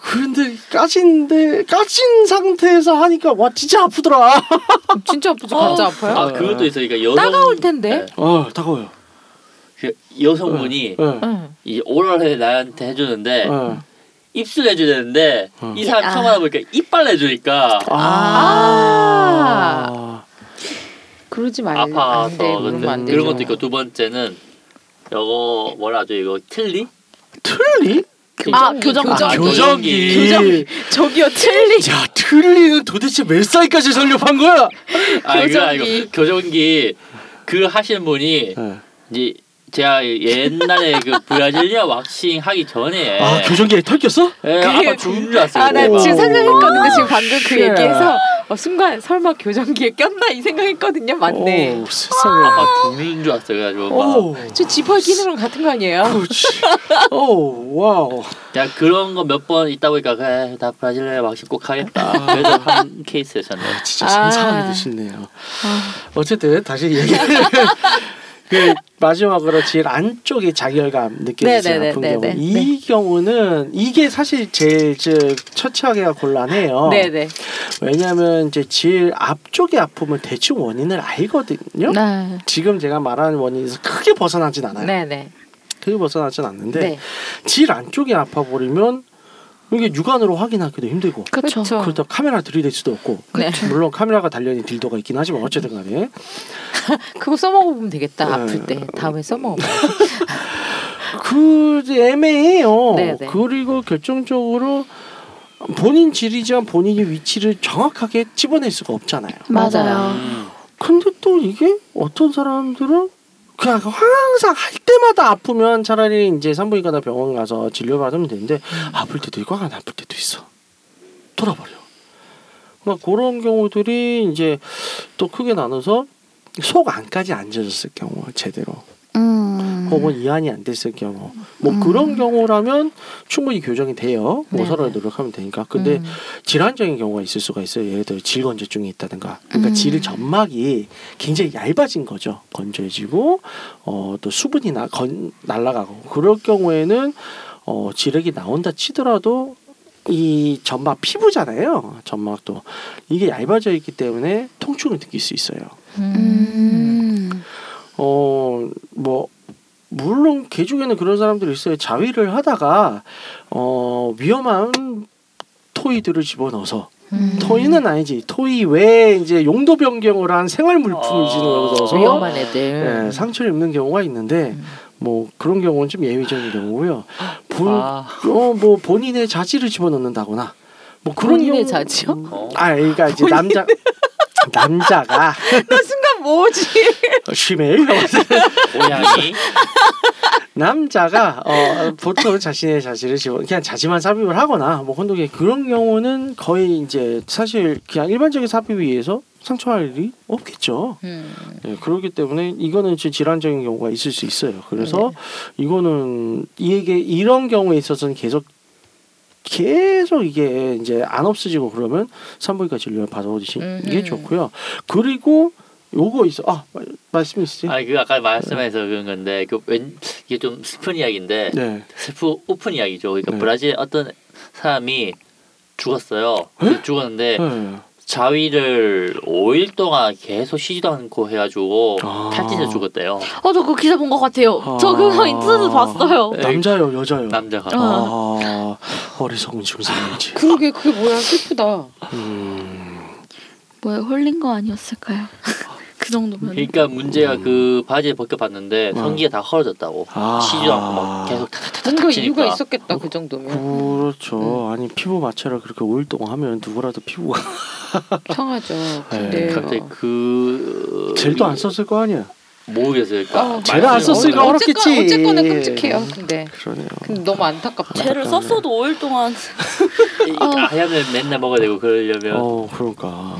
근데 까진 상태에서 하니까 와 진짜 아프더라. 진짜 아프죠. 진짜 아파요. 아 그것도 있어요. 그러니까 따가울 텐데. 네. 따가워요. 여성분이 이 오랄을 나한테 해주는데 입술 해주는데 이 사람 처음 알아보니까 이빨 해주니까. 그러지 말래. 아파서 그런 것도 있고 두 번째는 이거 뭐라 하죠? 이거 틀니? 틀니? 교정기. 저기요 틀리. 야 틀리는 도대체 몇 살까지 설립한 거야? 교정기. 교정기 그 하시는 분이 이제 제가 옛날에 그 브라질리아 왁싱 하기 전에 교정기에 털겼어? 예, 아마 죽는 줄 알았어요. 나 지금 생각했거든요. 지금 방금 그 얘기해서 순간 설마 교정기에 꼈나 이 생각했거든요. 맞네. 세상에. 아마 죽는 줄 알았어요. 그래가지고 저 지퍼 끼는 건 같은 거 아니에요? 그렇지. 오 와우. 야 그런 거 몇 번 있다 보니까 그래 나 브라질리아 왁싱 꼭 하겠다. 그래서 한 케이스였었네요. 진짜 상상이 드시네요. 어쨌든 다시 얘기를. 그 마지막으로 제일 안쪽에 자결감 느껴지는 아픈 경우 이 경우는 이게 사실 제일 처치하기가 곤란해요. 네네. 왜냐하면 이제 제일 앞쪽의 아픔은 대충 원인을 알거든요. 네. 지금 제가 말하는 원인에서 크게 벗어나진 않아요. 네네. 크게 벗어나진 않는데 제일 안쪽이 아파버리면 이게 육안으로 확인하기도 힘들고 그렇죠. 그렇다고 카메라 들이댈 수도 없고 네. 물론 카메라가 달려있는 딜더가 있긴 하지만 어쨌든 간에 그거 써먹어보면 되겠다. 네. 아플 때 다음에 써먹어보면 그 애매해요. 네네. 그리고 결정적으로 본인 질이지만 본인의 위치를 정확하게 집어낼 수가 없잖아요. 맞아요. 근데 또 이게 어떤 사람들은 그냥 항상 할 때마다 아프면 차라리 이제 산부인과나 병원 가서 진료받으면 되는데 아플 때도 있고 안 아플 때도 있어. 돌아버려. 막 그런 경우들이 이제 또 크게 나눠서 속 안까지 안 젖었을 경우 제대로. 혹은 이완이 안 됐을 경우 뭐 그런 경우라면 충분히 교정이 돼요. 뭐 네. 서로 노력하면 되니까. 근데 질환적인 경우가 있을 수가 있어요. 예를 들어 질 건조증이 있다든가. 그러니까 질 점막이 굉장히 얇아진 거죠. 건조해지고 또 수분이 날아가고 그럴 경우에는 질액이 나온다 치더라도 이 점막 피부잖아요. 점막도 이게 얇아져 있기 때문에 통증을 느낄 수 있어요. 뭐 물론 개 중에는 그런 사람들이 있어요. 자위를 하다가 위험한 토이들을 집어넣어서 토이는 아니지 토이 외에 이제 용도 변경을 한 생활 물품을 집어넣어서 위험한 애들 네, 상처를 입는 경우가 있는데 뭐 그런 경우는 좀 예외적인 경우고요. 뭐 본인의 자지를 집어넣는다거나 뭐 그런 본인의 자지요? 그러니까 이제 남자가 나 순간 뭐지? 쉬멜 모양이 남자가 보통 자신의 자질을 그냥 자지만 삽입을 하거나 뭐 혼동이 그런 경우는 거의 이제 사실 그냥 일반적인 삽입에 의해서 상처할 일이 없겠죠. 네, 그렇기 때문에 이거는 질환적인 경우가 있을 수 있어요. 그래서 이거는 이런 경우에 있어서는 계속 이게 이제 안 없어지고 그러면 산부인과 진료를 받아오시는 게 좋고요. 그리고 요거 있어. 말씀 있으세요? 그 아까 말씀해서 그런 건데 이게 좀 슬픈 이야기인데 네. 오픈 이야기죠. 그러니까 네. 브라질 어떤 사람이 죽었어요. 죽었는데 자위를 5일 동안 계속 쉬지도 않고 해가지고 탈진해서 죽었대요. 저 그거 기사 본 것 같아요. 저 그거 인터넷에서 봤어요. 남자요, 여자요? 남자가. 어리석은 중생인지. 그러게 그게 뭐야 슬프다. 뭐야 홀린 거 아니었을까요? 그 정도면. 그러니까 문제가 그 바지를 벗겨봤는데 성기가 다 헐어졌다고. 쉬지도 않고 막 계속 뭔가 이유가 있었겠다. 그 정도면. 그렇죠. 아니 피부 마찰을 그렇게 5일 동안 하면 누구라도 피부가 상하죠. 근데 갑자기 젤도 안 썼을 거 아니야. 모르겠어요. 그러니까 젤 안 썼으니까 어렵겠지. 어쨌거나 끔찍해요. 근데 그러네요. 근데 너무 안타깝다. 젤을 썼어도 5일 동안 아약을 맨날 먹어야 되고 그러려면 그러니까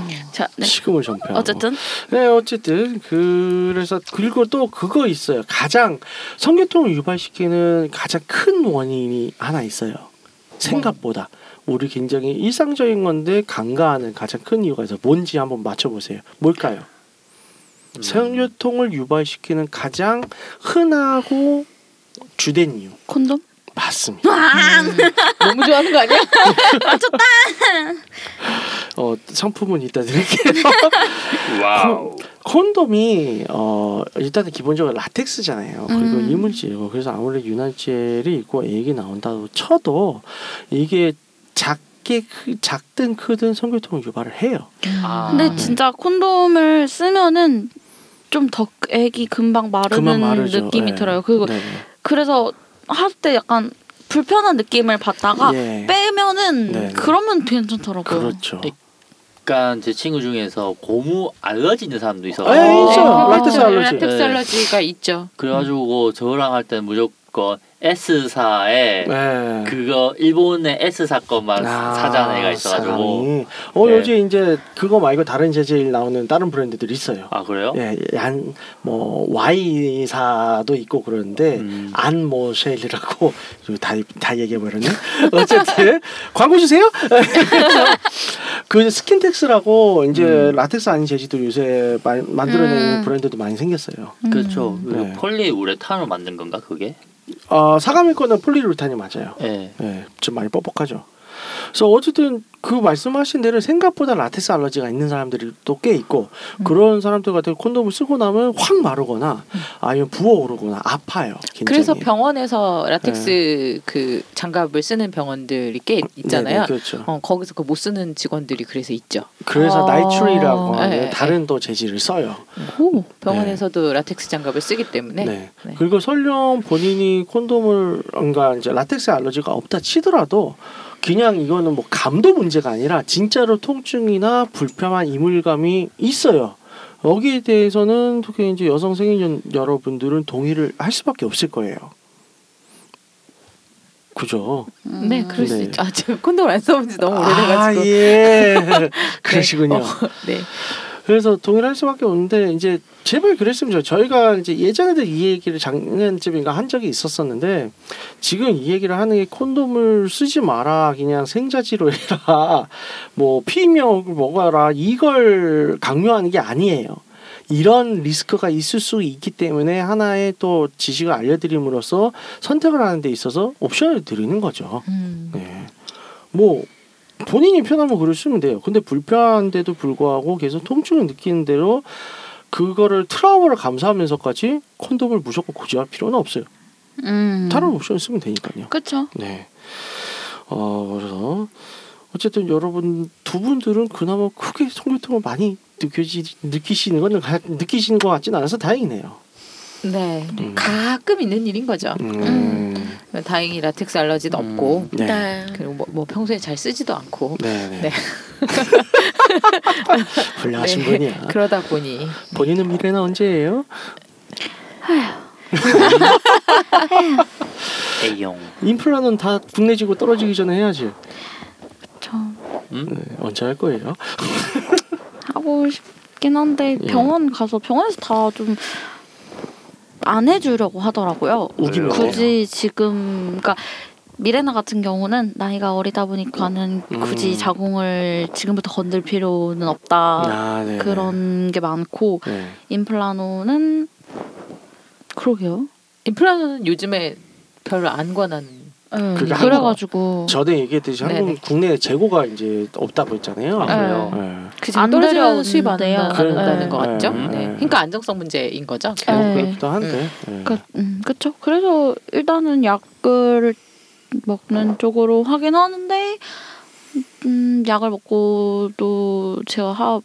식음을 전폐하고 어쨌든 네 어쨌든 그래서 그리고 또 그거 있어요. 가장 성교통을 유발시키는 가장 큰 원인이 하나 있어요. 생각보다 우리 굉장히 일상적인 건데 간과하는 가장 큰 이유가 있어요. 뭔지 한번 맞춰보세요. 뭘까요? 성교통을 유발시키는 가장 흔하고 주된 이유. 콘돔? 맞습니다. 너무 좋아하는 거 아니야? 맞췄다. 상품은 이따 드릴게요. 와우. 콘돔이 일단은 기본적으로 라텍스잖아요. 그리고 이물질이고 그래서 아무리 유난젤이 있고 액이 나온다고 쳐도 이게 작든 크든 성교통을 유발을 해요. 근데 진짜 콘돔을 쓰면은 좀 더 액이 금방 마르는 느낌이 들어요. 그리고 그래서 할 때 약간 불편한 느낌을 받다가 빼면은 그러면 괜찮더라고요. 그렇죠. 약간 제 친구 중에서 고무 알러지 있는 사람도 있어요. 라텍스 알러지가 있죠. 그래가지고 저랑 할 때는 무조건 S사에 그거 일본의 S사 것만 사자는 애가 있어가지고 요즘 이제 그거 말고 다른 재질 나오는 다른 브랜드들 있어요. 아 그래요? 뭐 Y사도 있고 그러는데 안모쉘이라고 다 얘기해버렸네. 어쨌든 광고 주세요. 그 스킨텍스라고 이제 라텍스 아닌 재질도 요새 만들어내는 브랜드도 많이 생겼어요. 그렇죠. 폴리우레탄으로 만든 건가 그게? 사과밀 거는 폴리우레탄이 맞아요. 좀 많이 뻑뻑하죠. 그래서 어쨌든 그 말씀하신 대로 생각보다 라텍스 알러지가 있는 사람들이 또 꽤 있고 그런 사람들 같은 콘돔을 쓰고 나면 확 마르거나 아니면 부어오르거나 아파요. 굉장히. 그래서 병원에서 라텍스 네. 그 장갑을 쓰는 병원들이 꽤 있잖아요. 네네, 그렇죠. 거기서 그 못 쓰는 직원들이 그래서 있죠. 그래서 나이트릴이라고 네. 다른 또 재질을 써요. 오, 병원에서도 네. 라텍스 장갑을 쓰기 때문에. 네. 네. 그리고 설령 본인이 콘돔을 뭔가 이제 라텍스 알러지가 없다 치더라도 그냥 이거는 뭐 감도 문제가 아니라 진짜로 통증이나 불편한 이물감이 있어요. 여기에 대해서는 특히 이제 여성 생리전 여러분들은 동의를 할 수밖에 없을 거예요. 그죠? 네, 그럴 수 있죠. 아, 지금 콘돔을 안 써본 지 너무 오래돼가지고. 아, 예. 네. 그러시군요. 네. 그래서 동의를 할 수밖에 없는데 이제 제발 그랬으면 좋겠어요. 저희가 이제 예전에도 이 얘기를 작년쯤인가 한 적이 있었었는데 지금 이 얘기를 하는 게 콘돔을 쓰지 마라, 그냥 생자지로 해라, 뭐 피임약을 먹어라 이걸 강요하는 게 아니에요. 이런 리스크가 있을 수 있기 때문에 하나의 또 지식을 알려드림으로써 선택을 하는 데 있어서 옵션을 드리는 거죠. 네. 뭐 본인이 편하면 그걸 쓰면 돼요. 근데 불편한데도 불구하고 계속 통증을 느끼는 대로 그거를 트라우마를 감수하면서까지 콘돔을 무조건 고집할 필요는 없어요. 다른 옵션을 쓰면 되니까요. 그렇죠. 네. 그래서 어쨌든 여러분 두 분들은 그나마 크게 통증을 많이 느끼시는 건 느끼시는 것 같진 않아서 다행이네요. 네. 가끔 있는 일인 거죠. 다행히 라텍스 알러지도 없고 네. 네. 그리고 뭐 평소에 잘 쓰지도 않고 네. 훌륭하신 네. 분이야. 그러다 보니 본인은 미래는 언제예요? 에용 임플란트는 다 국내지고 떨어지기 전에 해야지. 저 네. 언제 할 거예요? 하고 싶긴 한데 병원 가서 병원에서 다 좀 안 해주려고 하더라고요. 굳이 지금 그러니까 미레나 같은 경우는 나이가 어리다 보니까는 굳이 자궁을 지금부터 건들 필요는 없다. 아, 그런 게 많고 네. 임플라노는 그러게요. 임플라노는 요즘에 별로 안 권하는. 그래가지고 저도 얘기했듯이 한국 네네. 국내에 재고가 이제 없다고 했잖아요. 그래요. 네. 안 떨어져 수입 안 해가는 거 같죠. 네. 그러니까 안정성 문제인 거죠. 그렇기도 한데. 그렇죠. 그래서 일단은 약을 먹는 쪽으로 하긴 하는데 약을 먹고도 제가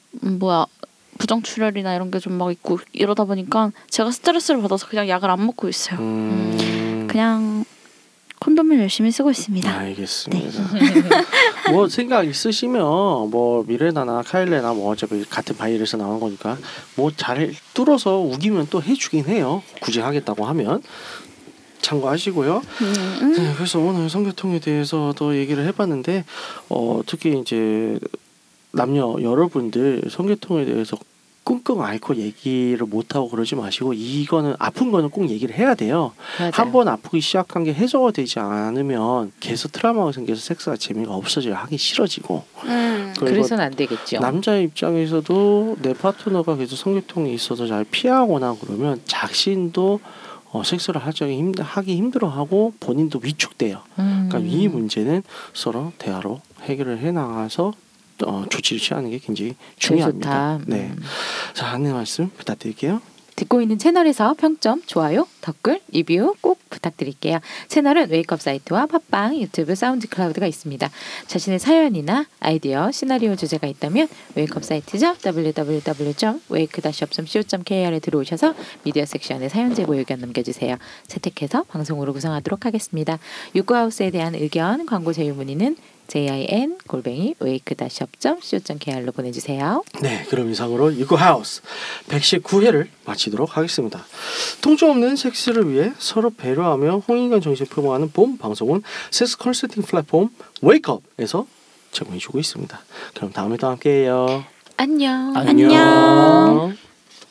부정출혈이나 이런 게 좀 막 있고 이러다 보니까 제가 스트레스를 받아서 그냥 약을 안 먹고 있어요. 그냥 콘돔을 열심히 쓰고 있습니다. 알겠습니다. 네. 뭐 생각 있으시면 뭐 미레나나 카일레나 뭐 어차피 같은 바이러스 나온 거니까 뭐 잘 뚫어서 우기면 또 해주긴 해요. 굳이 하겠다고 하면 참고하시고요. 네, 그래서 오늘 성교통에 대해서 더 얘기를 해봤는데 특히 이제 남녀 여러분들 성교통에 대해서 끙끙 앓고 얘기를 못하고 그러지 마시고 이거는 아픈 거는 꼭 얘기를 해야 돼요. 한 번 아프기 시작한 게 해소가 되지 않으면 계속 트라우마가 생겨서 섹스가 재미가 없어져요. 하기 싫어지고 그래서는 안 되겠죠. 남자 입장에서도 내 파트너가 계속 성교통이 있어서 잘 피하거나 그러면 자신도 섹스를 하기 힘들어하고 본인도 위축돼요. 그러니까 이 문제는 서로 대화로 해결을 해나가서 조치를 취하는 게 굉장히 중요합니다. 네, 자, 안내 말씀 부탁드릴게요. 듣고 있는 채널에서 평점, 좋아요, 댓글, 리뷰 꼭 부탁드릴게요. 채널은 웨이크업 사이트와 팟빵, 유튜브, 사운드클라우드가 있습니다. 자신의 사연이나 아이디어, 시나리오 주제가 있다면 웨이크업 사이트죠. www.wake-up.co.kr에 들어오셔서 미디어 섹션에 사연 제보 의견 남겨주세요. 채택해서 방송으로 구성하도록 하겠습니다. 유쿠하우스에 대한 의견, 광고 제휴 문의는 jin@wake-up.co.kr로 보내주세요. 네, 그럼 이상으로 유쿠하우스 119회를 마치도록 하겠습니다. 통증 없는 섹스를 위해 서로 배려하며 홍익한 정신을 표방하는 본 방송은 섹스 컨설팅 플랫폼 웨이크업에서 제공해주고 있습니다. 그럼 다음에 또 함께해요. 안녕.